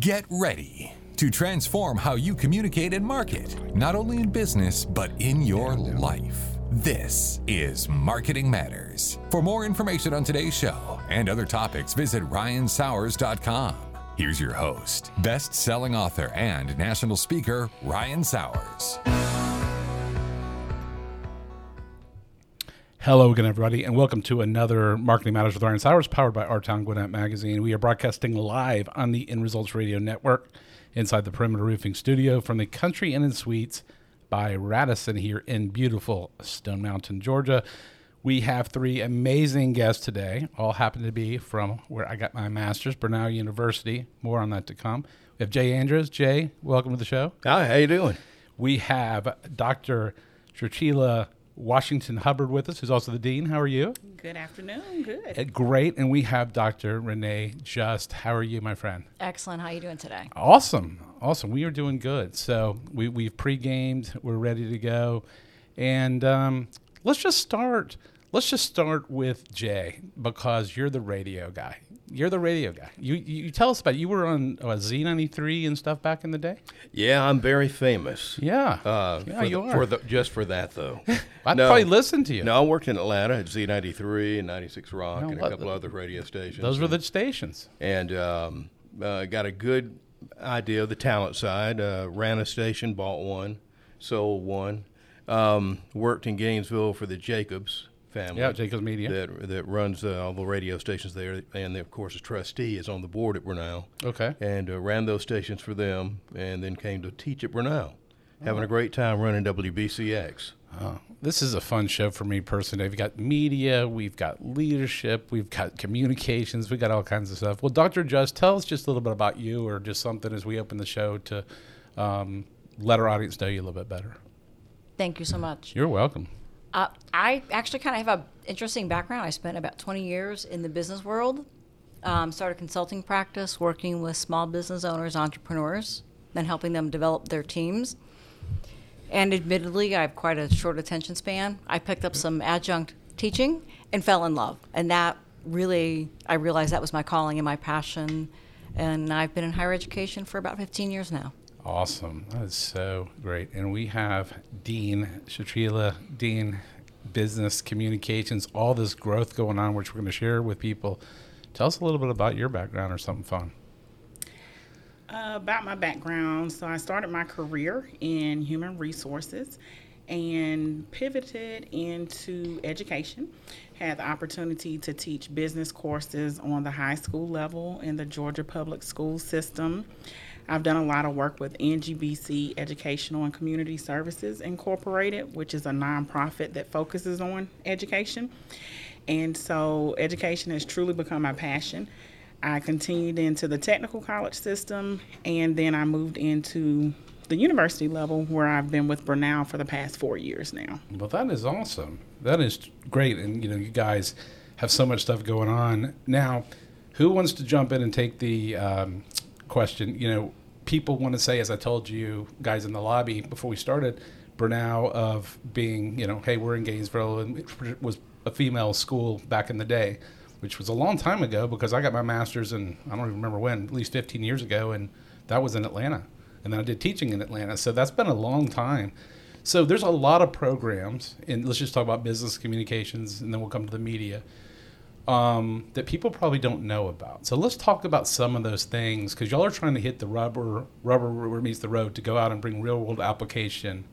Get ready to transform how you communicate and market, not only in business, but in your life. This is Marketing Matters. For more information on today's show and other topics, visit RyanSauers.com. Here's your host, best-selling author and national speaker, Ryan Sauers. Hello again, everybody, and welcome to another Marketing Matters with Ryan Sauers, powered by Our Town Gwinnett Magazine. We are broadcasting live on the EndResultz Radio Network inside the Perimeter Roofing Studio from the Country Inn and Suites by Radisson here in beautiful Stone Mountain, Georgia. We have three amazing guests today, all happen to be from where I got my master's, Brenau University. More on that to come. We have Jay Andrews. Jay, welcome to the show. Hi, how you doing? We have Dr. Shatrela Washington-Hubbard with us, who's also the dean. How are you? Good afternoon. Good. Great. And we have Dr. Renee Just. How are you, my friend? Excellent. How are you doing today? Awesome. We are doing good. So we've pre-gamed. We're ready to go. And Let's just start with Jay, because you're the radio guy. You tell us about it. You were on Z93 and stuff back in the day? Yeah, I'm very famous. Yeah. Just for that, though. Probably listened to you. No, I worked in Atlanta at Z93 and 96 Rock and a couple other radio stations. Those were the stations. And got a good idea of the talent side. Ran a station, bought one, sold one. Worked in Gainesville for the Jacobs family. Yeah, Jacobs Media. That runs all the radio stations there. And, of course, a trustee is on the board at Brenau. Okay. And ran those stations for them and then came to teach at Brenau. Oh. Having a great time running WBCX. Oh, this is a fun show for me personally. We've got media. We've got leadership. We've got communications. We've got all kinds of stuff. Well, Dr. Just, tell us just a little bit about you or just something as we open the show to let our audience know you a little bit better. Thank you so much. You're welcome. I actually kind of have an interesting background. I spent about 20 years in the business world. Started a consulting practice working with small business owners, entrepreneurs, and helping them develop their teams. And admittedly, I have quite a short attention span. I picked up some adjunct teaching and fell in love. And that really, I realized that was my calling and my passion. And I've been in higher education for about 15 years now. Awesome. That is so great. And we have Dean Shatrela, Dean, Business Communications, all this growth going on, which we're going to share with people. Tell us a little bit about your background or something fun. About my background. So I started my career in human resources and pivoted into education. Had the opportunity to teach business courses on the high school level in the Georgia public school system. I've done a lot of work with NGBC, Educational and Community Services Incorporated, which is a nonprofit that focuses on education. And so education has truly become my passion. I continued into the technical college system, and then I moved into the university level where I've been with Brenau for the past 4 years now. Well, that is awesome. That is great. And, you know, you guys have so much stuff going on. Now, who wants to jump in and take the question? You know, people want to say, as I told you guys in the lobby before we started, Brenau of being, you know, hey, we're in Gainesville, and it was a female school back in the day, which was a long time ago because I got my master's in, I don't even remember when, at least 15 years ago, and that was in Atlanta. And then I did teaching in Atlanta. So that's been a long time. So there's a lot of programs, and let's just talk about business communications, and then we'll come to the media. That people probably don't know about. So let's talk about some of those things, because y'all are trying to hit the rubber where it meets the road to go out and bring real world application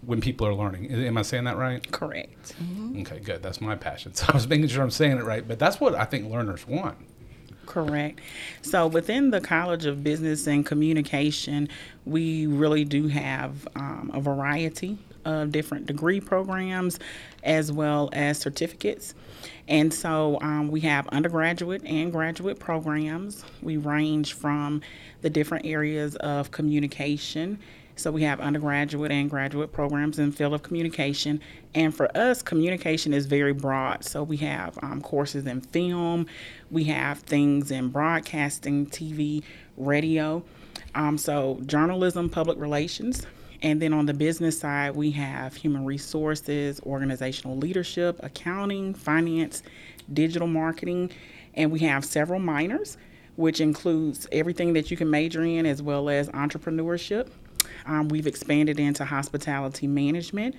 when people are learning. Am I saying that right? Correct. Mm-hmm. Okay, good. That's my passion. So I was making sure I'm saying it right, but that's what I think learners want. Correct. So within the College of Business and Communication, we really do have a variety of different degree programs as well as certificates. And so we have undergraduate and graduate programs. We range from the different areas of communication. So we have undergraduate and graduate programs in the field of communication. And for us, communication is very broad. So we have courses in film. We have things in broadcasting, TV, radio. So journalism, public relations. And then on the business side, we have human resources, organizational leadership, accounting, finance, digital marketing, and we have several minors. which includes everything that you can major in as well as entrepreneurship. We've expanded into hospitality management,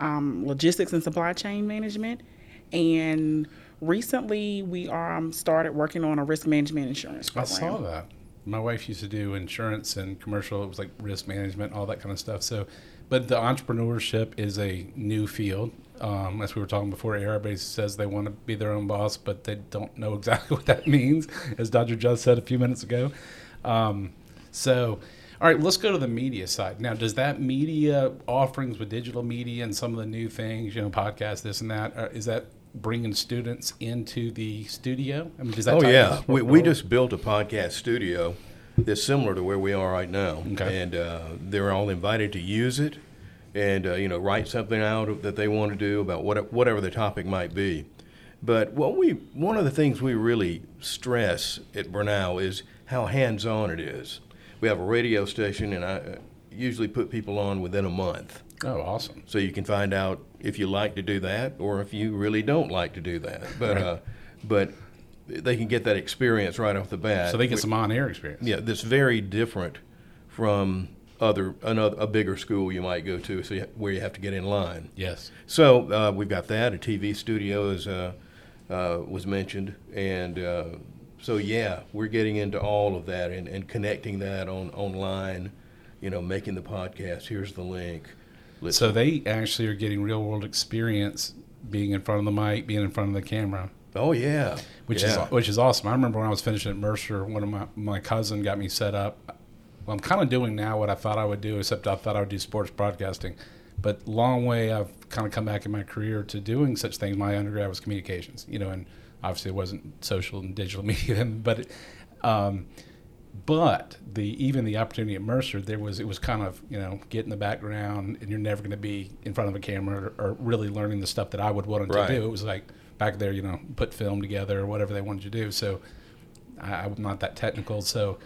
logistics and supply chain management, and recently we started working on a risk management insurance program. I saw that. My wife used to do insurance and commercial. It was like risk management, all that kind of stuff. So, but the entrepreneurship is a new field. As we were talking before, everybody says they want to be their own boss, but they don't know exactly what that means, as Dr. Just said a few minutes ago. All right, let's go to the media side. Now, does that media offerings with digital media and some of the new things, you know, podcasts, this and that, is that bringing students into the studio? I mean, does that? Oh, yeah. We just built a podcast studio that's similar to where we are right now. Okay. And they're all invited to use it and, write something out that they want to do about whatever the topic might be. But one of the things we really stress at Brenau is how hands-on it is. We have a radio station, and I usually put people on within a month. Oh, awesome. So you can find out if you like to do that or if you really don't like to do that. But right. But they can get that experience right off the bat. So they get some on-air experience. Yeah, that's very different from a bigger school you might go to where you have to get in line. Yes. So we've got that. A TV studio was mentioned, and so, yeah, we're getting into all of that and connecting that online, making the podcast. Here's the link. Listen. So they actually are getting real-world experience being in front of the mic, being in front of the camera. Oh, yeah. Which is awesome. I remember when I was finishing at Mercer, one of my cousin got me set up. Well, I'm kind of doing now what I thought I would do, except I thought I would do sports broadcasting. But long way I've kind of come back in my career to doing such things. My undergrad was communications, and obviously, it wasn't social and digital media then, but the opportunity at Mercer, it was kind of get in the background, and you're never going to be in front of a camera or really learning the stuff that I would want to do. It was like back there, put film together or whatever they wanted you to do. So I'm not that technical. So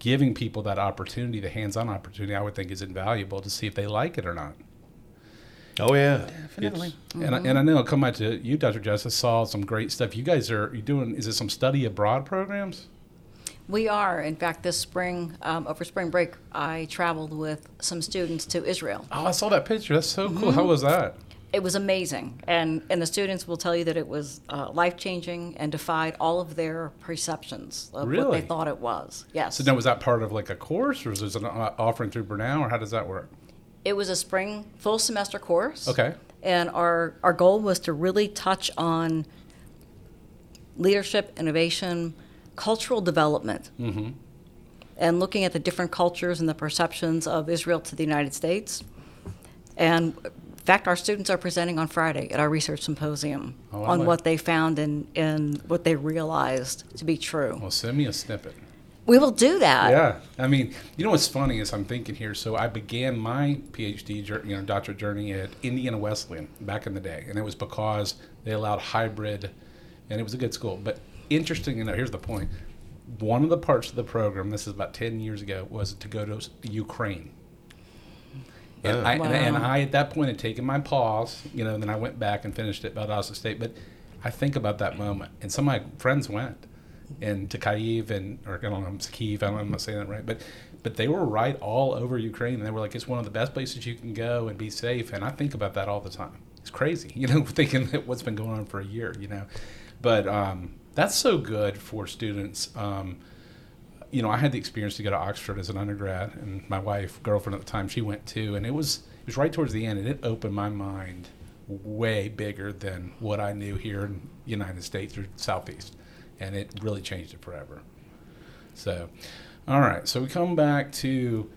giving people that opportunity, the hands-on opportunity, I would think is invaluable to see if they like it or not. Oh, yeah. Definitely. Mm-hmm. And I know I'll come back to you, Dr. Jess. I saw some great stuff. You guys are doing, is it some study abroad programs? We are. In fact, this spring, over spring break, I traveled with some students to Israel. Oh, I saw that picture. That's so cool. Mm-hmm. How was that? It was amazing. And the students will tell you that it was life-changing and defied all of their perceptions of what they thought it was. Yes. So now was that part of like a course, or is it an offering through Brenau, or how does that work? It was a spring full semester course. Okay. And our goal was to really touch on leadership, innovation, cultural development, mm-hmm. and looking at the different cultures and the perceptions of Israel to the United States. And in fact, our students are presenting on Friday at our research symposium on what they found and what they realized to be true. Well, send me a snippet. We will do that. Yeah. I mean, what's funny is I'm thinking here. So I began my PhD, doctorate journey at Indiana Wesleyan back in the day. And it was because they allowed hybrid, and it was a good school. But interesting enough, here's the point. One of the parts of the program, this is about 10 years ago, was to go to Ukraine. And, I, at that point, had taken my pause, and then I went back and finished it about Oxford State. But I think about that moment. And some of my friends went. And to Kyiv, I'm not saying that right, but they were right all over Ukraine, and they were like, it's one of the best places you can go and be safe. And I think about that all the time. It's crazy, thinking that what's been going on for a year, But that's so good for students. I had the experience to go to Oxford as an undergrad, and my wife, girlfriend at the time, she went too, and it was right towards the end, and it opened my mind way bigger than what I knew here in the United States or Southeast. And it really changed it forever. So, all right. So we come back to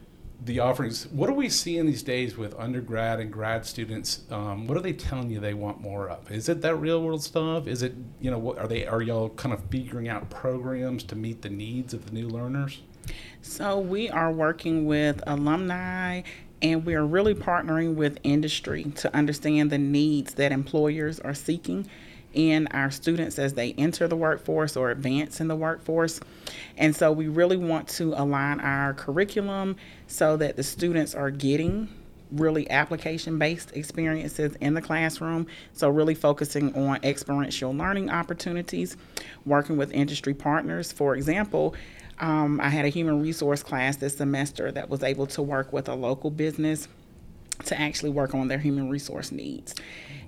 the offerings. What are we seeing these days with undergrad and grad students? What are they telling you they want more of? Is it that real world stuff? Is it, are y'all kind of figuring out programs to meet the needs of the new learners? So we are working with alumni, and we are really partnering with industry to understand the needs that employers are seeking in our students as they enter the workforce or advance in the workforce. And so we really want to align our curriculum so that the students are getting really application-based experiences in the classroom. So really focusing on experiential learning opportunities, working with industry partners. For example, I had a human resource class this semester that was able to work with a local business to actually work on their human resource needs.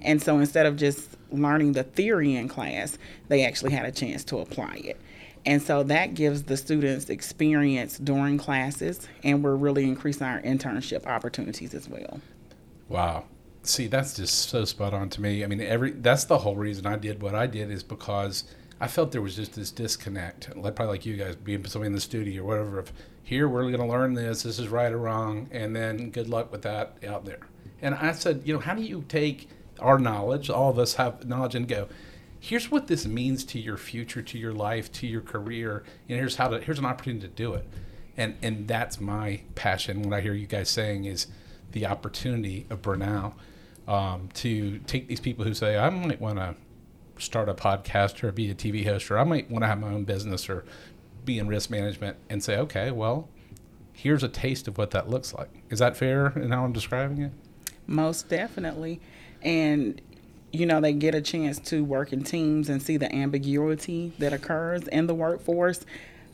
And so instead of just learning the theory in class, they actually had a chance to apply it. And so that gives the students experience during classes, and we're really increasing our internship opportunities as well. Wow. See, that's just so spot on to me. I mean, that's the whole reason I did what I did, is because I felt there was just this disconnect, probably like you guys, being somebody in the studio or whatever, of here we're going to learn this is right or wrong, and then good luck with that out there. And I said, how do you take our knowledge, all of us have knowledge, and go, here's what this means to your future, to your life, to your career, and here's an opportunity to do it. And that's my passion. What I hear you guys saying is the opportunity of Brenau to take these people who say, I might want to start a podcast or be a TV host, or I might want to have my own business or be in risk management, and say, okay, well, here's a taste of what that looks like. Is that fair in how I'm describing it? Most definitely. And they get a chance to work in teams and see the ambiguity that occurs in the workforce.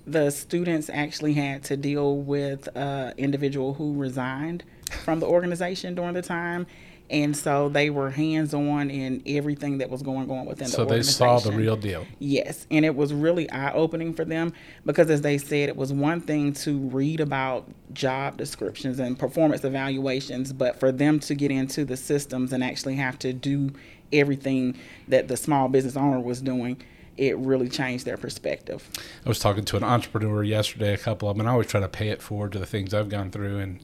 The students actually had to deal with an individual who resigned from the organization during the time. And so they were hands-on in everything that was going on within the organization. So they saw the real deal. Yes, and it was really eye-opening for them, because as they said, it was one thing to read about job descriptions and performance evaluations, but for them to get into the systems and actually have to do everything that the small business owner was doing, it really changed their perspective. I was talking to an entrepreneur yesterday, a couple of them, and I always try to pay it forward to the things I've gone through, and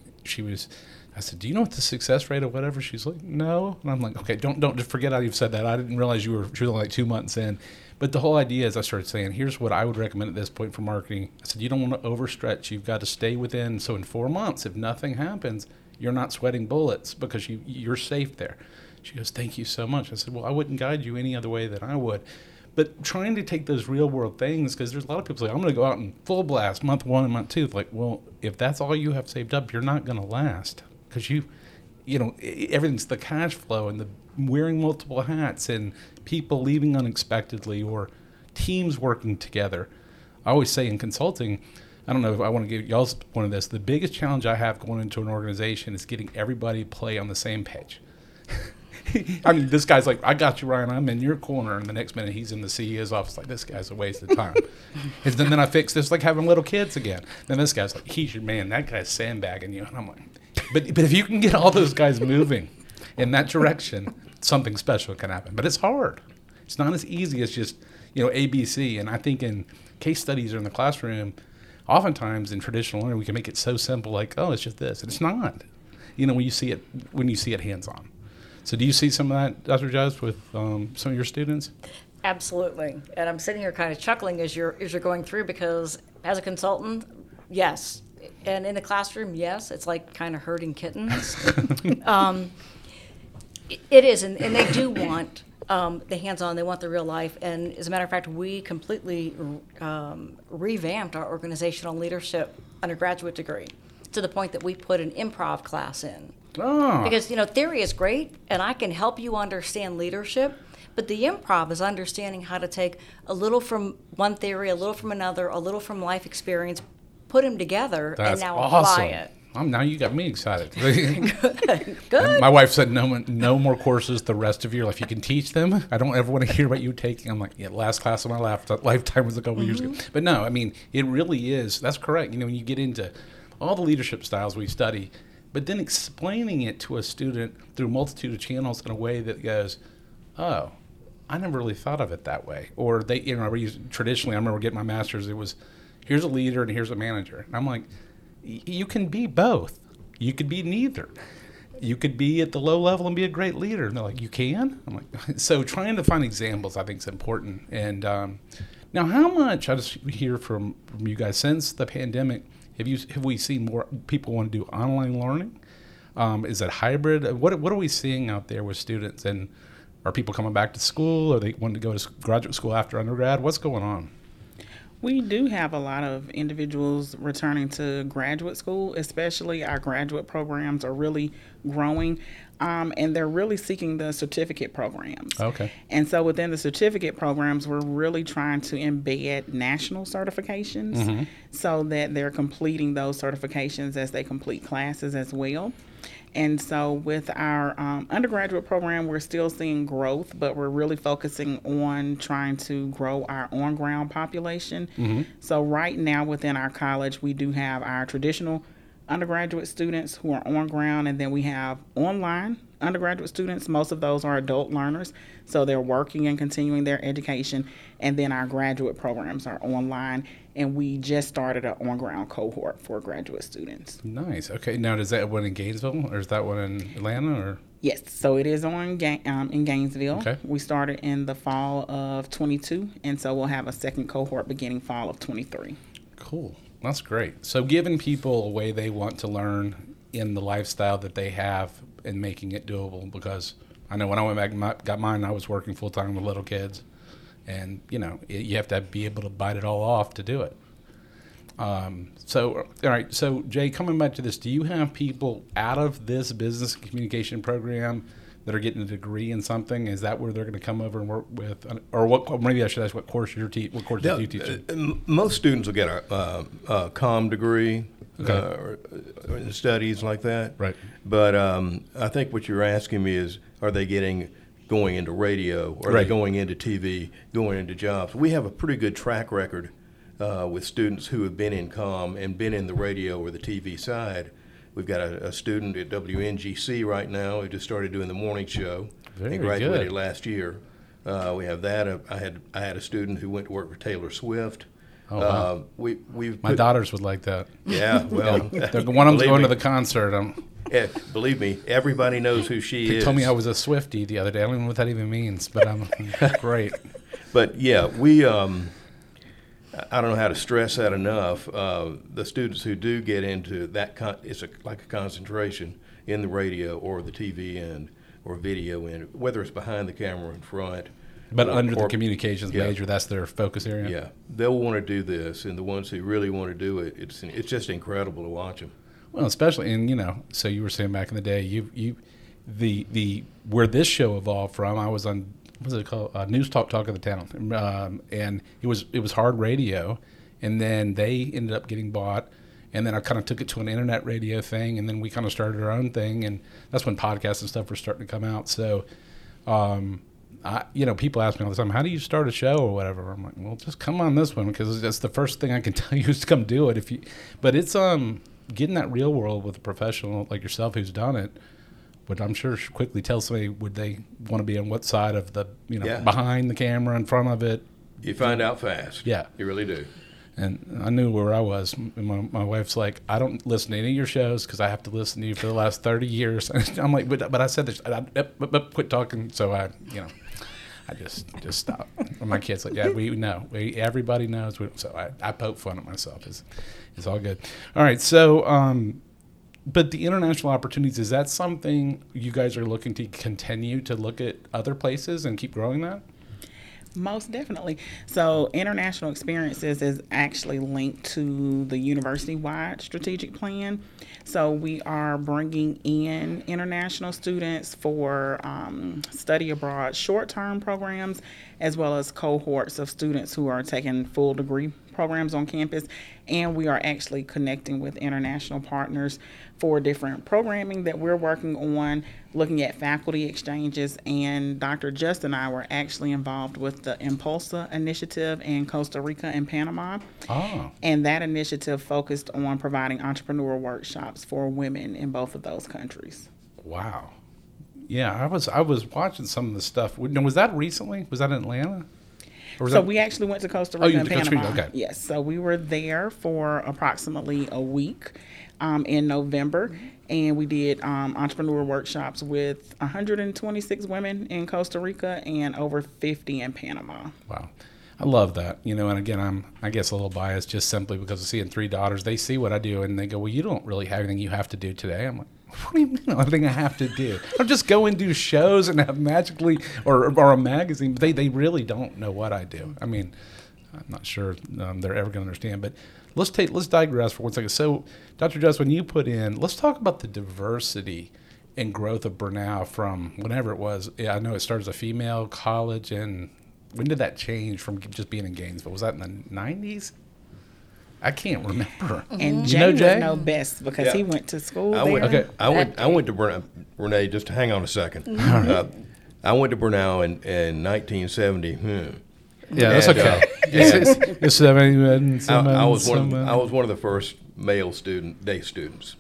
I said, do you know what the success rate of whatever? She's like, no. And I'm like, okay, don't just forget how you've said that. I didn't realize she was only like 2 months in. But the whole idea is I started saying, here's what I would recommend at this point for marketing. I said, you don't want to overstretch. You've got to stay within. So in 4 months, if nothing happens, you're not sweating bullets because you're safe there. She goes, thank you so much. I said, well, I wouldn't guide you any other way than I would. But trying to take those real world things, because there's a lot of people say, I'm going to go out in full blast month one and month two. Like, well, if that's all you have saved up, you're not going to last. Because everything's the cash flow and the wearing multiple hats and people leaving unexpectedly or teams working together. I always say in consulting, I don't know if I want to give y'all one of this, the biggest challenge I have going into an organization is getting everybody to play on the same page. I mean, this guy's like, I got you, Ryan, I'm in your corner. And the next minute he's in the CEO's office like, this guy's a waste of time. And then I fix this, like having little kids again. Then this guy's like, he's your man. That guy's sandbagging you. And I'm like, but if you can get all those guys moving in that direction, something special can happen. But it's hard. It's not as easy as just, ABC. And I think in case studies or in the classroom, oftentimes in traditional learning, we can make it so simple, like, oh, it's just this. And it's not. When you see it hands-on. So do you see some of that, Dr. Just, with some of your students? Absolutely. And I'm sitting here kind of chuckling as you're going through, because as a consultant, yes. And in the classroom, yes, it's like kind of herding kittens. It is, and they do want the hands-on. They want the real life. And as a matter of fact, we completely revamped our organizational leadership undergraduate degree to the point that we put an improv class in. Oh. Because, theory is great, and I can help you understand leadership, but the improv is understanding how to take a little from one theory, a little from another, a little from life experience, put them together, that's and now awesome. Apply it. Now you got me excited. Good. My wife said no more courses the rest of your life. You can teach them. I don't ever want to hear about you taking. I'm like, yeah, last class of my lifetime was a couple years ago. But no, I mean, it really is. That's correct. When you get into all the leadership styles we study, but then explaining it to a student through a multitude of channels in a way that goes, oh, I never really thought of it that way. Or they, traditionally, I remember getting my master's, it was, here's a leader and here's a manager. And I'm like, you can be both. You could be neither. You could be at the low level and be a great leader. And they're like, you can? I'm like, so trying to find examples, I think, is important. And now how much, I just hear from you guys, since the pandemic, have we seen more people want to do online learning? Is it hybrid? What are we seeing out there with students? And are people coming back to school? Are they wanting to go to graduate school after undergrad? What's going on? We do have a lot of individuals returning to graduate school, especially our graduate programs are really growing. And they're really seeking the certificate programs. Okay. And so within the certificate programs, we're really trying to embed national certifications mm-hmm. so that they're completing those certifications as they complete classes as well. And so with our undergraduate program, we're still seeing growth, but we're really focusing on trying to grow our on-ground population. Mm-hmm. So right now within our college, we do have our traditional undergraduate students who are on ground, and then we have online undergraduate students. Most of those are adult learners, so they're working and continuing their education. And then our graduate programs are online, and we just started an on-ground cohort for graduate students. Nice. Okay. Now, is that one in Gainesville, or is that one in Atlanta, or? Yes. So it is on in Gainesville. Okay. We started in the fall of 22, and so we'll have a second cohort beginning fall of 23. Cool. That's great. So giving people a way they want to learn in the lifestyle that they have and making it doable, because I know when I went back and got mine, I was working full-time with little kids, and, you know, you have to be able to bite it all off to do it. All right, so, Jay, coming back to this, do you have people out of this business communication program that are getting a degree in something? Is that where they're going to come over and work with, or what? Maybe I should ask, what course do you teach? Most students will get a comm degree, okay, or studies like that. Right. But I think what you're asking me is, are they going into radio? Are right. they going into TV? Going into jobs? We have a pretty good track record with students who have been in comm and been in the radio or the TV side. We've got a student at WNGC right now who just started doing the morning show. Very and graduated good. Last year. We have that. I had a student who went to work for Taylor Swift. Oh, wow. My daughters would like that. Yeah, well. Yeah. One of them's going to the concert. Yeah, believe me, everybody knows who she is. They told me I was a Swiftie the other day. I don't even know what that even means, but I'm great. But, yeah, we I don't know how to stress that enough. The students who do get into that, it's like a concentration in the radio or the TV end or video end, whether it's behind the camera in front. But under the communications major, that's their focus area? Yeah. They'll want to do this, and the ones who really want to do it, it's just incredible to watch them. Well, especially, and, you know, so you were saying back in the day, the where this show evolved from, I was on – what's it called? News Talk of the Town, and it was hard radio, and then they ended up getting bought, and then I kind of took it to an internet radio thing, and then we kind of started our own thing, and that's when podcasts and stuff were starting to come out. So, people ask me all the time, how do you start a show or whatever? I'm like, well, just come on this one, because that's the first thing I can tell you is to come do it. But it's getting that real world with a professional like yourself who's done it. But I'm sure quickly tell somebody would they want to be on what side of the, behind the camera, in front of it. You find out fast. Yeah. You really do. And I knew where I was. And my wife's like, I don't listen to any of your shows because I have to listen to you for the last 30 years. And I'm like, but I said this. But quit talking. So I just stopped. And my kid's like, yeah, we know. Everybody knows. So I poke fun at myself. It's all good. All right. So, but the international opportunities, is that something you guys are looking to continue to look at other places and keep growing that? Most definitely. So international experiences is actually linked to the university-wide strategic plan. So we are bringing in international students for study abroad short-term programs, as well as cohorts of students who are taking full degree programs on campus. And we are actually connecting with international partners for different programming that we're working on, looking at faculty exchanges. And Dr. Just and I were actually involved with the Impulsa initiative in Costa Rica and Panama. Oh. And that initiative focused on providing entrepreneur workshops for women in both of those countries. Wow. Yeah, I was watching some of the stuff. Was that recently? Was that in Atlanta? So we actually went to Costa Rica and Panama. Okay. Yes, so we were there for approximately a week in November, and we did entrepreneur workshops with 126 women in Costa Rica and over 50 in Panama. Wow. I love that. And again, I guess a little biased just simply because of seeing three daughters. They see what I do, and they go, well, you don't really have anything you have to do today. I'm like, what do you mean? I think I have to do. I'll just go and do shows and have magically or a magazine. They really don't know what I do. I mean, I'm not sure they're ever going to understand. But let's digress for 1 second. So, Dr. Just, when you put in, let's talk about the diversity and growth of Brenau from whenever it was. Yeah, I know it started as a female college, and when did that change from just being in Gainesville? Was that in the 90s? I can't remember. And Jay would know best because he went to school I went to Brenau. Renee, just hang on a second. Mm-hmm. I went to Brenau in 1970. Yeah, that's okay. I was one of the first male day students,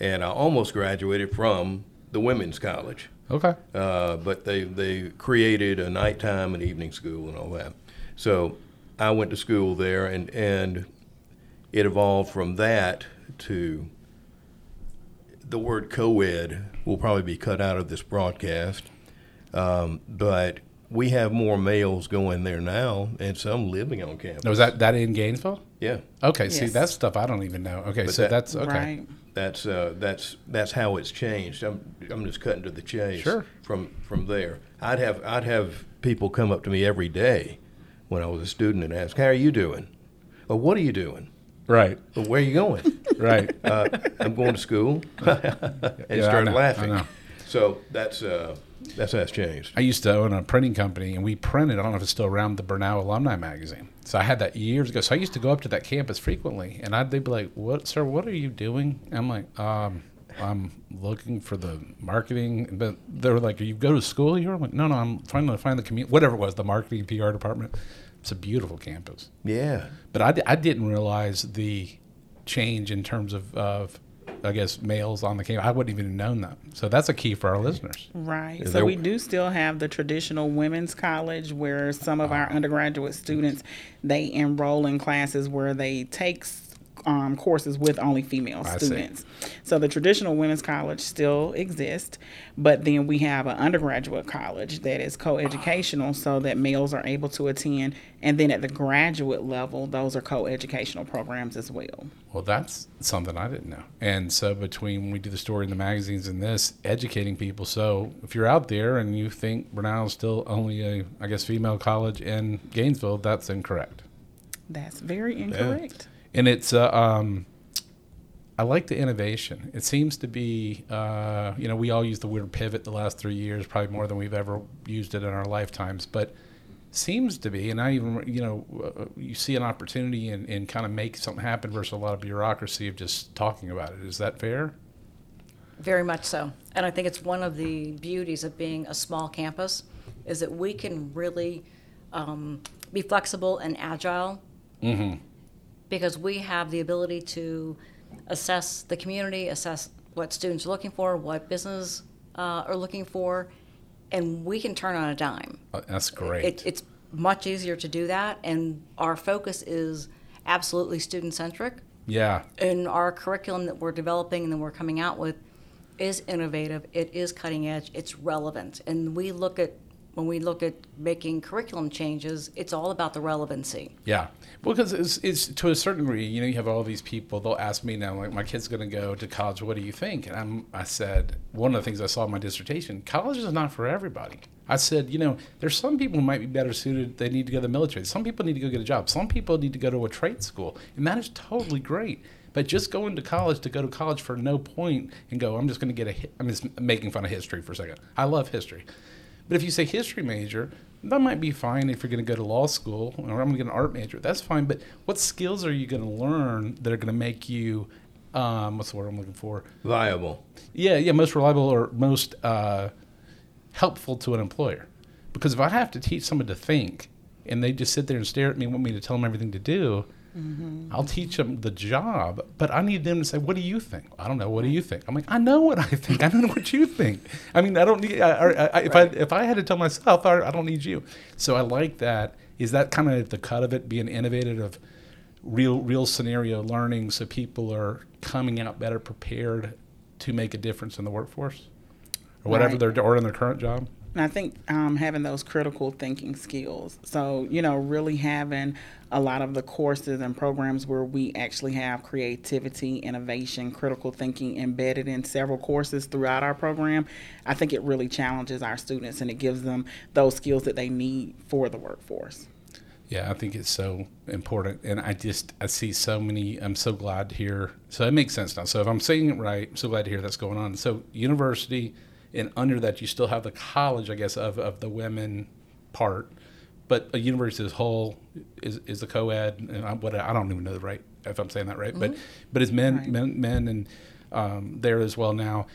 and I almost graduated from the women's college. Okay. But they created a nighttime and evening school and all that. So I went to school there, and it evolved from that to the word co-ed will probably be cut out of this broadcast. But we have more males going there now, and some living on campus. No, is that in Gainesville? Yeah. Okay. Yes. See, that's stuff I don't even know. Okay, but so that's okay. Right. That's how it's changed. I'm just cutting to the chase. Sure. From there, I'd have people come up to me every day when I was a student and ask, "How are you doing?" or "What are you doing?" Right. Well, where are you going? Right. I'm going to school. Started laughing. I know. So that's how it's changed. I used to own a printing company, and we printed, I don't know if it's still around, the Brenau Alumni Magazine. So I had that years ago. So I used to go up to that campus frequently, and they'd be like, "What, sir, what are you doing?" And I'm like, I'm looking for the marketing. But they were like, "You go to school here?" I'm like, no, I'm trying to find the community, whatever it was, the marketing PR department. It's a beautiful campus. Yeah. But I didn't realize the change in terms of I guess, males on the campus. I wouldn't even have known that. So that's a key for our listeners. Right. So we do still have the traditional women's college where some of our undergraduate students, they enroll in classes where they take courses with only female students. See. So the traditional women's college still exists, but then we have an undergraduate college that is co-educational so that males are able to attend. And then at the graduate level, those are co-educational programs as well. Well, that's something I didn't know. And so between we do the story in the magazines and this, educating people. So if you're out there and you think Brenau is still only a, I guess, female college in Gainesville, that's incorrect. That's very incorrect. Yeah. And it's, I like the innovation. It seems to be, we all use the word pivot the last 3 years, probably more than we've ever used it in our lifetimes. But seems to be, and I even, you see an opportunity and kind of make something happen versus a lot of bureaucracy of just talking about it. Is that fair? Very much so. And I think it's one of the beauties of being a small campus is that we can really be flexible and agile. Mm-hmm. Because we have the ability to assess the community, assess what students are looking for, what businesses are looking for, and we can turn on a dime. Oh, that's great. It's much easier to do that, and our focus is absolutely student-centric. Yeah. And our curriculum that we're developing and that we're coming out with is innovative, it is cutting edge, it's relevant. And when we look at making curriculum changes, it's all about the relevancy. Yeah, because it's to a certain degree, you have all these people, they'll ask me now, like, my kid's going to go to college, what do you think? And I said, one of the things I saw in my dissertation, college is not for everybody. I said, there's some people who might be better suited, they need to go to the military. Some people need to go get a job. Some people need to go to a trade school, and that is totally great. But just going to go to college for no point and go, I'm just going to get I'm just making fun of history for a second. I love history. But if you say history major, that might be fine if you're going to go to law school, or I'm going to get an art major. That's fine. But what skills are you going to learn that are going to make you, what's the word I'm looking for? Viable. Yeah, most reliable or most helpful to an employer. Because if I have to teach someone to think, and they just sit there and stare at me and want me to tell them everything to do, mm-hmm. I'll teach them the job, but I need them to say, "What do you think?" I don't know. What do you think? I'm like, I know what I think. I don't know what you think. I mean, I don't need. If I had to tell myself, I don't need you. So I like that. Is that kind of the cut of it? Being innovative, of real scenario learning, so people are coming out better prepared to make a difference in the workforce or whatever or in their current job. And I think having those critical thinking skills. So, really having a lot of the courses and programs where we actually have creativity, innovation, critical thinking embedded in several courses throughout our program, I think it really challenges our students and it gives them those skills that they need for the workforce. Yeah, I think it's so important. And I see so many, I'm so glad to hear. So it makes sense now. So if I'm saying it right, I'm so glad to hear that's going on. So university, and under that, you still have the college, I guess, of the women part. But a university as a whole is a co-ed, and I don't even know the right, if I'm saying that right. Mm-hmm. But it's men, right. men and there as well now.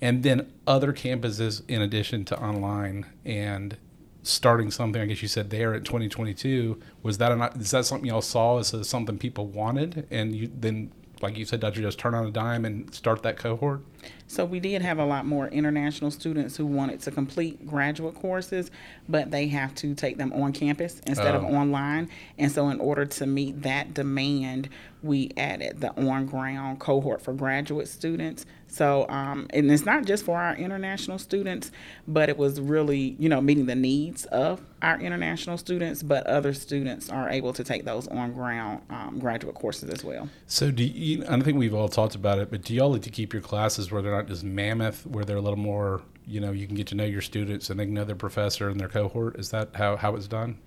And then other campuses in addition to online and starting something, I guess you said there at 2022, is that something y'all saw as something people wanted? And you then, like you said, Dr. Just turn on a dime and start that cohort? So we did have a lot more international students who wanted to complete graduate courses, but they have to take them on campus instead of online. And so in order to meet that demand, we added the on-ground cohort for graduate students. So, and it's not just for our international students, but it was really, meeting the needs of our international students, but other students are able to take those on-ground graduate courses as well. So I don't think we've all talked about it, but do y'all like to keep your classes where they're not just mammoth, where they're a little more, you can get to know your students and they can know their professor and their cohort? Is that how it's done?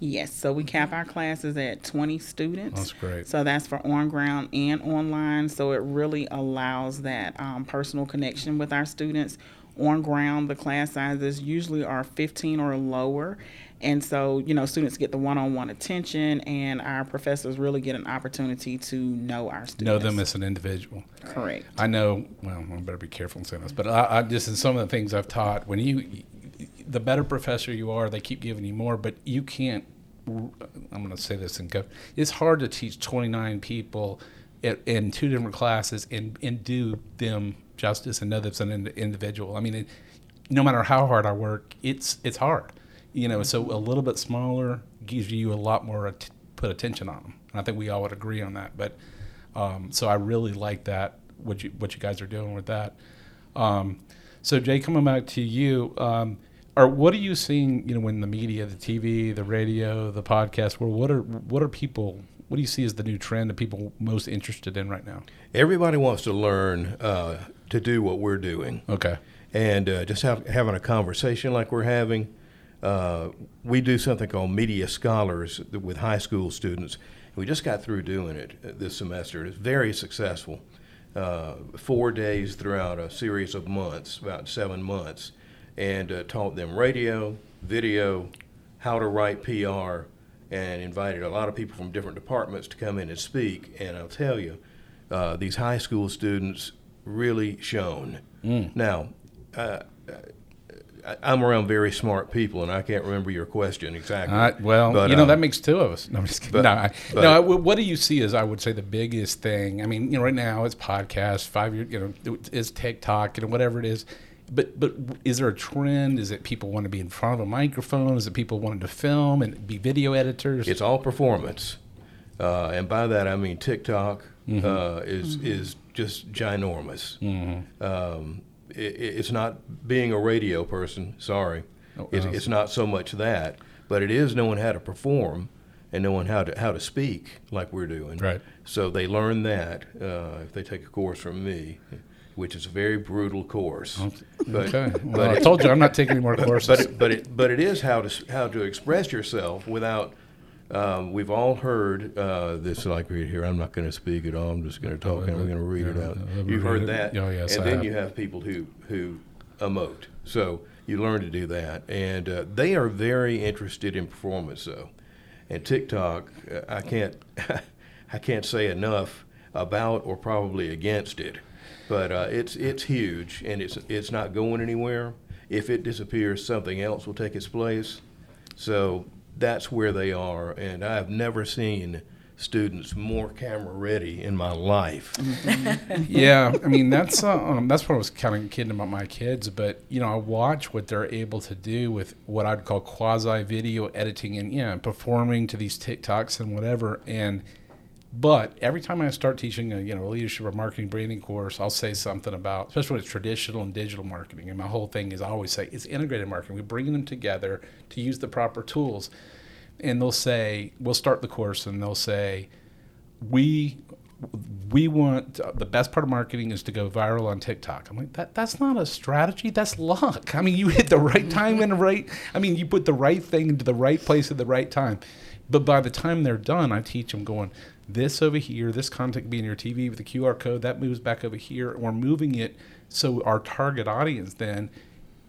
Yes, so we cap our classes at 20 students. That's great. So that's for on-ground and online. So it really allows that personal connection with our students. On-ground, the class sizes usually are 15 or lower. And so, students get the one-on-one attention, and our professors really get an opportunity to know our students. Know them as an individual. Correct. I know, well, I better be careful in saying this, but I just, in some of the things I've taught, when the better professor you are, they keep giving you more, but you can't, I'm going to say this and go, it's hard to teach 29 people in two different classes and do them justice and know that's an individual. I mean, no matter how hard I work, it's hard. So a little bit smaller gives you a lot more put attention on them. And I think we all would agree on that. But so I really like that, what you guys are doing with that. So Jay, coming back to you, what are you seeing, when the media, the TV, the radio, the podcast, what are people, what do you see as the new trend that people most interested in right now? Everybody wants to learn to do what we're doing. Okay. And just having a conversation like we're having. We do something called Media Scholars with high school students. We just got through doing it this semester. It's very successful. 4 days throughout a series of months, about 7 months, and taught them radio, video, how to write PR, and invited a lot of people from different departments to come in and speak. And I'll tell you, these high school students really shone. Mm. Now, I'm around very smart people, and I can't remember your question exactly. That makes two of us. No, I'm just kidding. What do you see as, I would say, the biggest thing? I mean, right now it's podcasts, 5 years, it's TikTok, whatever it is. But is there a trend? Is it people want to be in front of a microphone? Is it people wanting to film and be video editors? It's all performance. And by that, I mean TikTok is just ginormous. Mm-hmm. It's not being a radio person, sorry. It's not so much that, but it is knowing how to perform and knowing how to speak like we're doing. Right. So they learn that if they take a course from me, which is a very brutal course. But I told you I'm not taking any more courses. But it is how to express yourself without. We've all heard this, like we here. I'm not going to speak at all. I'm just going to talk, and we're going to read it out. You've heard that, and then you have people who emote. So you learn to do that, and they are very interested in performance, though. And TikTok, I can't say enough about or probably against it, but it's huge, and it's not going anywhere. If it disappears, something else will take its place. So. That's where they are, and I've never seen students more camera ready in my life. Yeah, I mean that's what I was kind of kidding about my kids, but I watch what they're able to do with what I'd call quasi video editing and performing to these TikToks and whatever. And but every time I start teaching a leadership or marketing branding course, I'll say something about, especially when it's traditional and digital marketing, and my whole thing is I always say it's integrated marketing. We're bringing them together to use the proper tools, and they'll say, we'll start the course and they'll say, we want, the best part of marketing is to go viral on TikTok. I'm like, that's not a strategy, that's luck. I mean, you hit the right time and the right, I mean, you put the right thing into the right place at the right time. But by the time they're done, I teach them going, this over here, this content can be in your TV with the QR code, that moves back over here, and we're moving it so our target audience then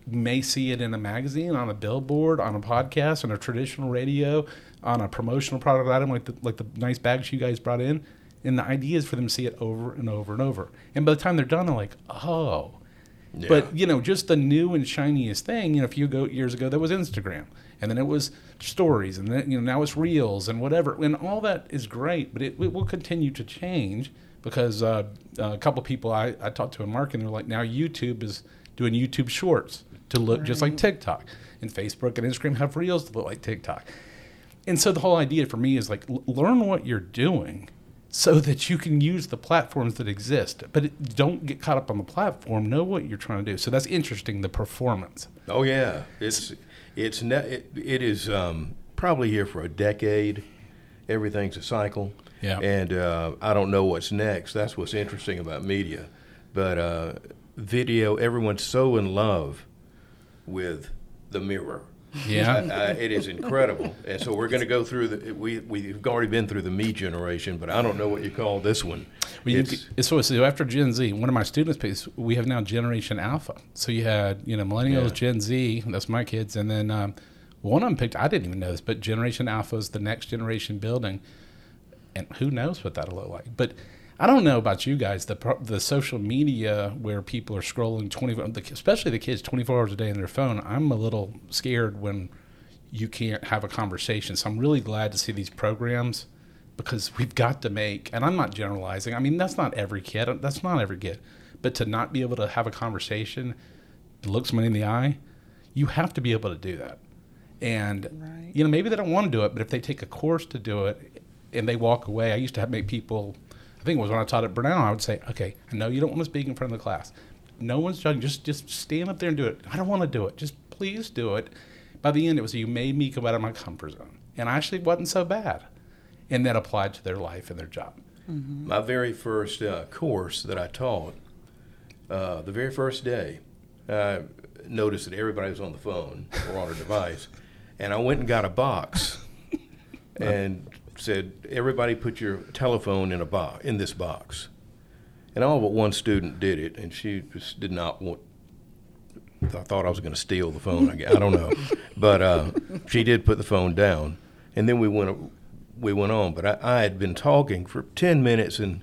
may see it in a magazine, on a billboard, on a podcast, on a traditional radio, on a promotional product item like the nice bags you guys brought in. And the idea is for them to see it over and over and over. And by the time they're done, they're like, oh. Yeah. But, just the new and shiniest thing, a few years ago, that was Instagram. And then it was stories. And then, now it's reels and whatever. And all that is great, but it will continue to change because a couple of people I talked to in marketing, they're like, now YouTube is doing YouTube shorts to look right. Just like TikTok. And Facebook and Instagram have reels to look like TikTok. And so the whole idea for me is like, learn what you're doing so that you can use the platforms that exist. But don't get caught up on the platform. Know what you're trying to do. So that's interesting, the performance. Oh, yeah. It is probably here for a decade. Everything's a cycle. Yeah. And I don't know what's next. That's what's interesting about media. But video, everyone's so in love with the mirror. Yeah, it is incredible. And so we're going to go through we've already been through the me generation, but I don't know what you call this one. Well, so after Gen Z, one of my students piece, we have now Generation Alpha. So you had, Millennials, yeah. Gen Z, that's my kids. And then one of them picked, I didn't even know this, but Generation Alpha is the next generation building. And who knows what that'll look like. But I don't know about you guys, the social media where people are scrolling, especially the kids, 24 hours a day on their phone. I'm a little scared when you can't have a conversation. So I'm really glad to see these programs because we've got to make, and I'm not generalizing. I mean, that's not every kid. But to not be able to have a conversation, look someone in the eye, you have to be able to do that. And, right. Maybe they don't want to do it, but if they take a course to do it and they walk away, I used to have make people... I think it was when I taught at Brenau, I would say, okay, I know you don't want to speak in front of the class. No one's judging. Just stand up there and do it. I don't want to do it. Just please do it. By the end, it was, you made me go out of my comfort zone. And I actually wasn't so bad. And that applied to their life and their job. Mm-hmm. My very first course that I taught, the very first day, I noticed that everybody was on the phone or on a device. And I went and got a box. And... said, everybody put your telephone in this box. And all but one student did it, and she just did not want, I thought I was going to steal the phone, I don't know. But she did put the phone down, and then we went on. But I had been talking for 10 minutes, and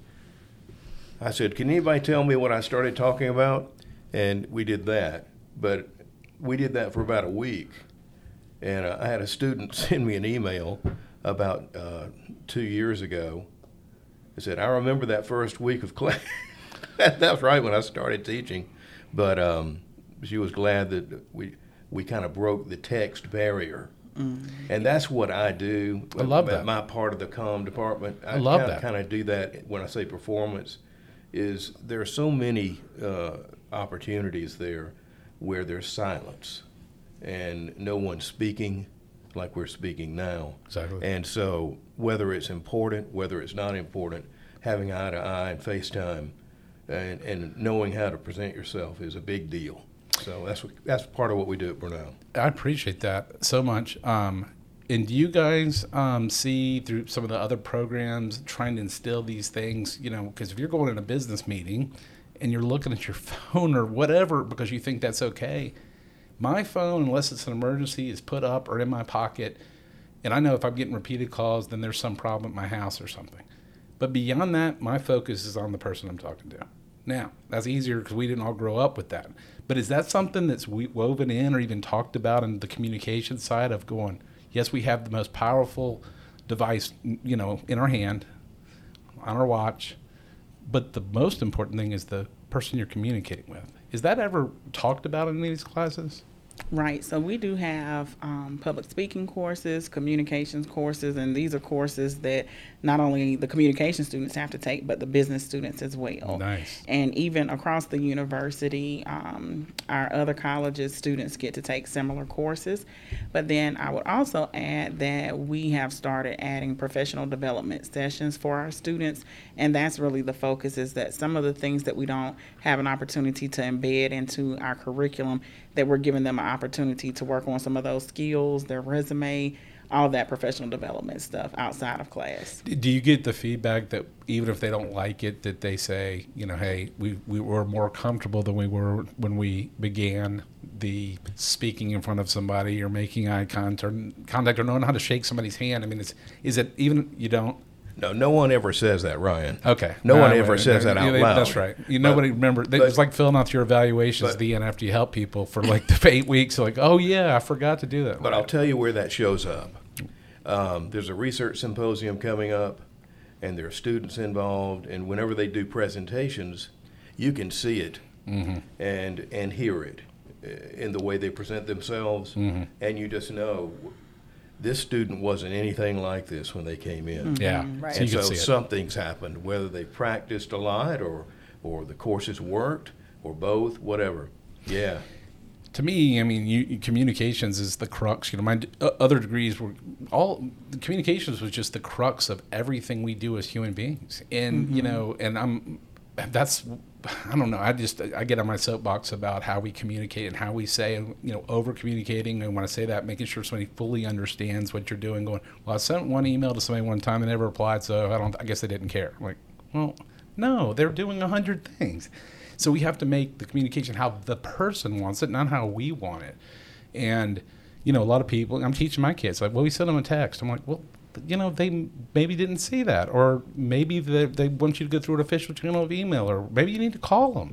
I said, can anybody tell me what I started talking about? And we did that. But we did that for about a week. And I had a student send me an email about 2 years ago. I said, I remember that first week of class. That's right when I started teaching. But she was glad that we kind of broke the text barrier. Mm. And that's what I do. I love that. My part of the comm department. I love that. I kind of do that when I say performance, is there are so many opportunities there where there's silence and no one's speaking like we're speaking now. Exactly. And so whether it's important, whether it's not important, having eye to eye and FaceTime and knowing how to present yourself is a big deal. So that's part of what we do at Brenau. I appreciate that so much. And do you guys see through some of the other programs trying to instill these things, because if you're going in a business meeting and you're looking at your phone or whatever because you think that's okay, my phone, unless it's an emergency, is put up or in my pocket. And I know if I'm getting repeated calls, then there's some problem at my house or something. But beyond that, my focus is on the person I'm talking to. Now, that's easier because we didn't all grow up with that. But is that something that's woven in or even talked about in the communication side of going, yes, we have the most powerful device, in our hand, on our watch. But the most important thing is the person you're communicating with. Is that ever talked about in any of these classes? Right. So we do have public speaking courses, communications courses, and these are courses that not only the communication students have to take, but the business students as well. Nice. And even across the university, our other colleges students get to take similar courses. But then I would also add that we have started adding professional development sessions for our students. And that's really the focus, is that some of the things that we don't have an opportunity to embed into our curriculum, that we're giving them an opportunity to work on some of those skills, their resume, all of that professional development stuff outside of class. Do you get the feedback that even if they don't like it, that they say, you know, hey, we were more comfortable than we were when we began the speaking in front of somebody or making eye contact or knowing how to shake somebody's hand? I mean, is it even you don't? No, no one ever says that, Ryan. Okay. No one ever says that out loud. That's right. Nobody remembers. It's like filling out your evaluations at the end after you help people for like the 8 weeks. Like, oh, yeah, I forgot to do that. But right. I'll tell you where that shows up. There's a research symposium coming up, and there are students involved. And whenever they do presentations, you can see it mm-hmm. and hear it in the way they present themselves. Mm-hmm. And you just know this student wasn't anything like this when they came in. Mm-hmm. Yeah, right. And so something's happened, whether they practiced a lot or the courses worked or both, whatever. Yeah. To me, I mean, communications is the crux. You know, my other degrees were all communications was just the crux of everything we do as human beings. And mm-hmm. you know, and I don't know. I get on my soapbox about how we communicate and how we say, and you know, over communicating. And when I say that, making sure somebody fully understands what you're doing. Going, well, I sent one email to somebody one time and they never replied, so I guess they didn't care. I'm like, well, no, they're doing 100 things. So we have to make the communication how the person wants it, not how we want it. And you know, a lot of people. I'm teaching my kids like, well, we sent them a text. I'm like, well, you know, they maybe didn't see that, or maybe they want you to go through an official channel of email, or maybe you need to call them.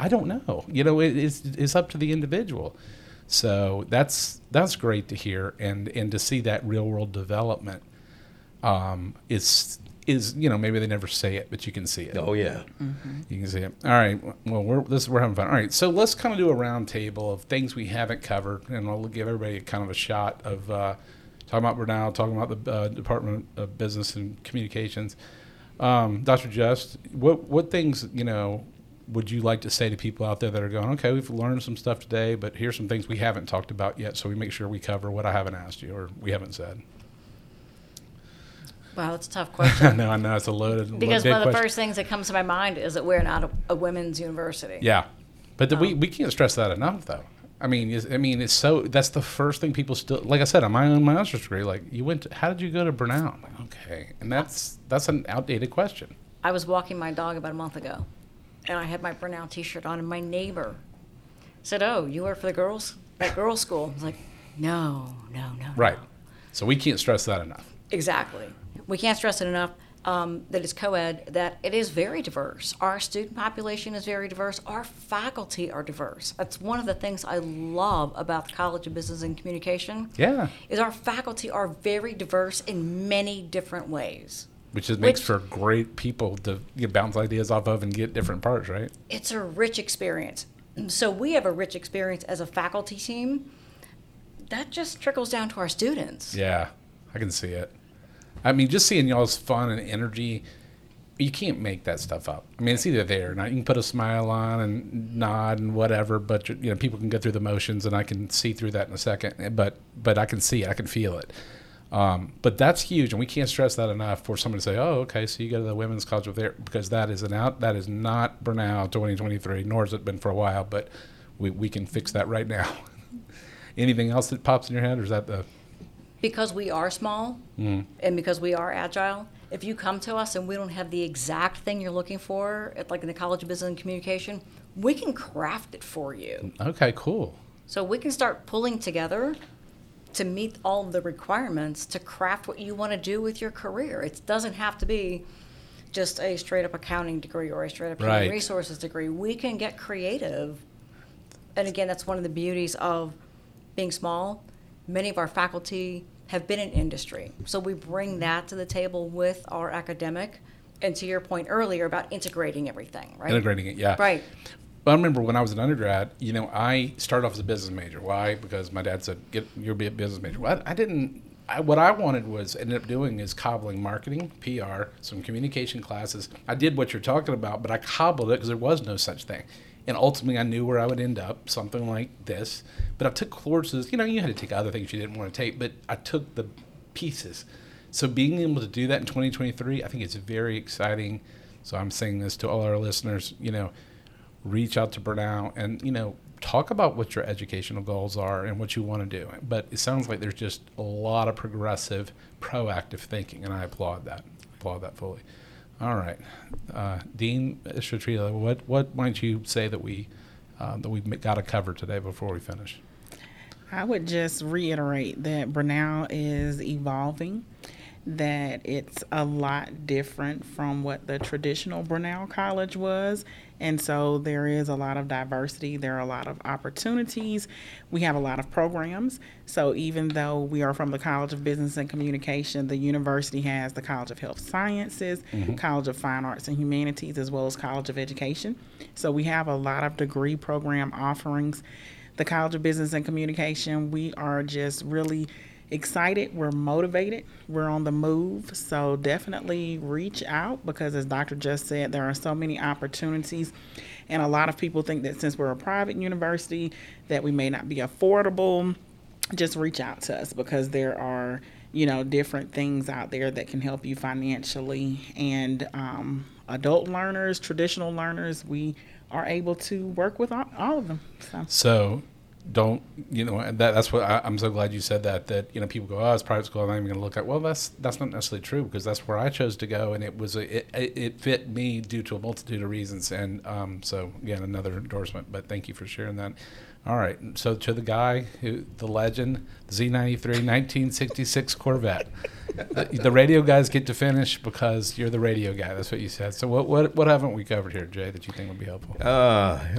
I don't know. You know, it's up to the individual. So that's great to hear, and to see that real world development is you know, maybe they never say it, but you can see it. Oh yeah, mm-hmm. You can see it. All right, well we're having fun. All right, so let's kind of do a round table of things we haven't covered, and I'll give everybody kind of a shot of. Talking about Brenau, talking about the Department of Business and Communications. Dr. Just, what things, you know, would you like to say to people out there that are going, okay, we've learned some stuff today, but here's some things we haven't talked about yet, so we make sure we cover what I haven't asked you or we haven't said? Wow, that's a tough question. No, I know, it's a loaded because one of the first things that comes to my mind is that we're not a women's university. Yeah, but we can't stress that enough, though. I mean, it's so. That's the first thing people still. Like I said, on my own master's degree, like you went. How did you go to Brenau? I'm like, okay, and that's an outdated question. I was walking my dog about a month ago, and I had my Brenau T-shirt on, and my neighbor said, "Oh, you work for the girls at girls' school?" I was like, "No." Right. So we can't stress that enough. Exactly. We can't stress it enough. That it's co-ed, that it is very diverse. Our student population is very diverse. Our faculty are diverse. That's one of the things I love about the College of Business and Communication. Yeah, is our faculty are very diverse in many different ways. Which makes for great people to bounce ideas off of and get different parts, right? It's a rich experience. So we have a rich experience as a faculty team. That just trickles down to our students. Yeah, I can see it. I mean, just seeing y'all's fun and energy, you can't make that stuff up. I mean, it's either there or not. You can put a smile on and nod and whatever, but you know, people can go through the motions, and I can see through that in a second. But I can see it, I can feel it. But that's huge, and we can't stress that enough for someone to say, "Oh, okay, so you go to the Women's College over there," because that is not Brenau 2023, nor has it been for a while. But we can fix that right now. Anything else that pops in your head, or is that the? Because we are small and because we are agile, if you come to us and we don't have the exact thing you're looking for, like in the College of Business and Communication, we can craft it for you. Okay, cool. So we can start pulling together to meet all the requirements to craft what you want to do with your career. It doesn't have to be just a straight-up accounting degree or a straight-up human resources degree. We can get creative. And, again, that's one of the beauties of being small. Many of our faculty have been in industry. So we bring that to the table with our academic. And to your point earlier about integrating everything, right? Integrating it, yeah. Right. Well, I remember when I was an undergrad, you know, I started off as a business major. Why? Because my dad said, you'll be a business major. Well, what I wanted was, ended up doing is cobbling marketing, PR, some communication classes. I did what you're talking about, but I cobbled it because there was no such thing. And ultimately, I knew where I would end up, something like this. But I took courses. You know, you had to take other things you didn't want to take, but I took the pieces. So being able to do that in 2023, I think it's very exciting. So I'm saying this to all our listeners, you know, reach out to Brenau and, you know, talk about what your educational goals are and what you want to do. But it sounds like there's just a lot of progressive, proactive thinking, and I applaud that. Applaud that fully. All right, Dean Shatrela, what might you say that we've got to cover today before we finish? I would just reiterate that Brenau is evolving, that it's a lot different from what the traditional Brenau College was. And so there is a lot of diversity. There are a lot of opportunities. We have a lot of programs. So even though we are from the College of Business and Communication, the university has the College of Health Sciences, mm-hmm. College of Fine Arts and Humanities, as well as College of Education. So we have a lot of degree program offerings. The College of Business and Communication, we are just really excited. We're motivated. We're on the move. So definitely reach out, because as Dr. Just said, there are so many opportunities. And a lot of people think that since we're a private university that we may not be affordable. Just reach out to us, because there are, different things out there that can help you financially. And adult learners, traditional learners, we are able to work with all of them. So don't, that's what I'm so glad you said that, people go, oh, it's private school, I'm not even going to look at. Well, that's not necessarily true, because that's where I chose to go, and it fit me due to a multitude of reasons. And so, again, another endorsement, but thank you for sharing that. All right, so to the guy, the legend, Z93 1966 Corvette. The radio guys get to finish because you're the radio guy. That's what you said. So what haven't we covered here, Jay, that you think would be helpful?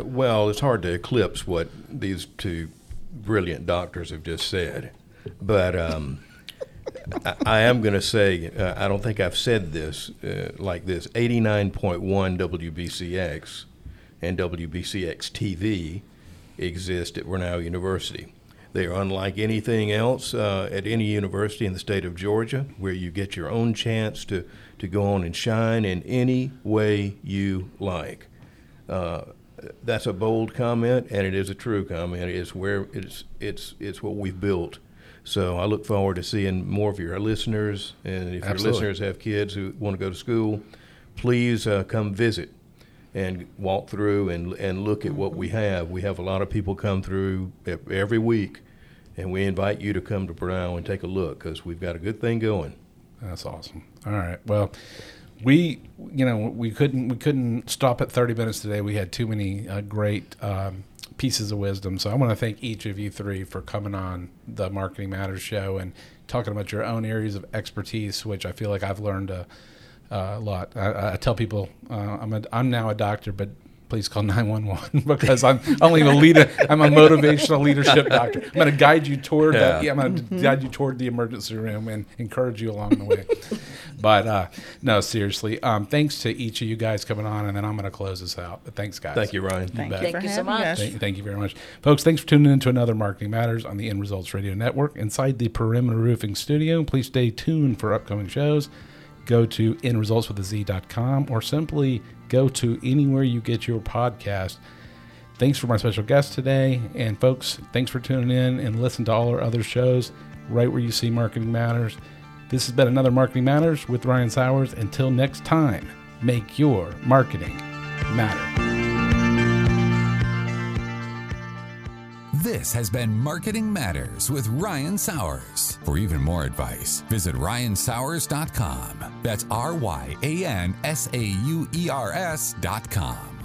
Well, it's hard to eclipse what these two brilliant doctors have just said. But I am going to say, I don't think I've said this like this, 89.1 WBCX and WBCX-TV exist at Brenau University. They are unlike anything else at any university in the state of Georgia, where you get your own chance to go on and shine in any way you like. That's a bold comment, and it is a true comment. It's where it's what we've built. So I look forward to seeing more of your listeners, and if Absolutely. Your listeners have kids who want to go to school, please come visit and walk through and look at what we have. We have a lot of people come through every week, and we invite you to come to Brenau and take a look, because we've got a good thing going. That's awesome. All right. Well, we couldn't stop at 30 minutes today. We had too many great pieces of wisdom. So I want to thank each of you three for coming on the Marketing Matters show and talking about your own areas of expertise, which I feel like I've learned a lot. I tell people I'm now a doctor, but please call 911 because I'm only a leader. I'm a motivational leadership doctor. I'm going to guide you toward that. Yeah, I'm going to guide you toward the emergency room and encourage you along the way. But no, seriously, thanks to each of you guys coming on, and then I'm going to close this out. But thanks, guys. Thank you, Ryan. Thank you so much. Thank you very much, folks. Thanks for tuning in to another Marketing Matters on the EndResultz Radio Network inside the Perimeter Roofing Studio. Please stay tuned for upcoming shows. Go to endresultswithaz.com or simply go to anywhere you get your podcast. Thanks for my special guest today. And folks, thanks for tuning in and listen to all our other shows right where you see Marketing Matters. This has been another Marketing Matters with Ryan Sauers. Until next time, make your marketing matter. This has been Marketing Matters with Ryan Sauers. For even more advice, visit RyanSauers.com. That's RyanSauers.com.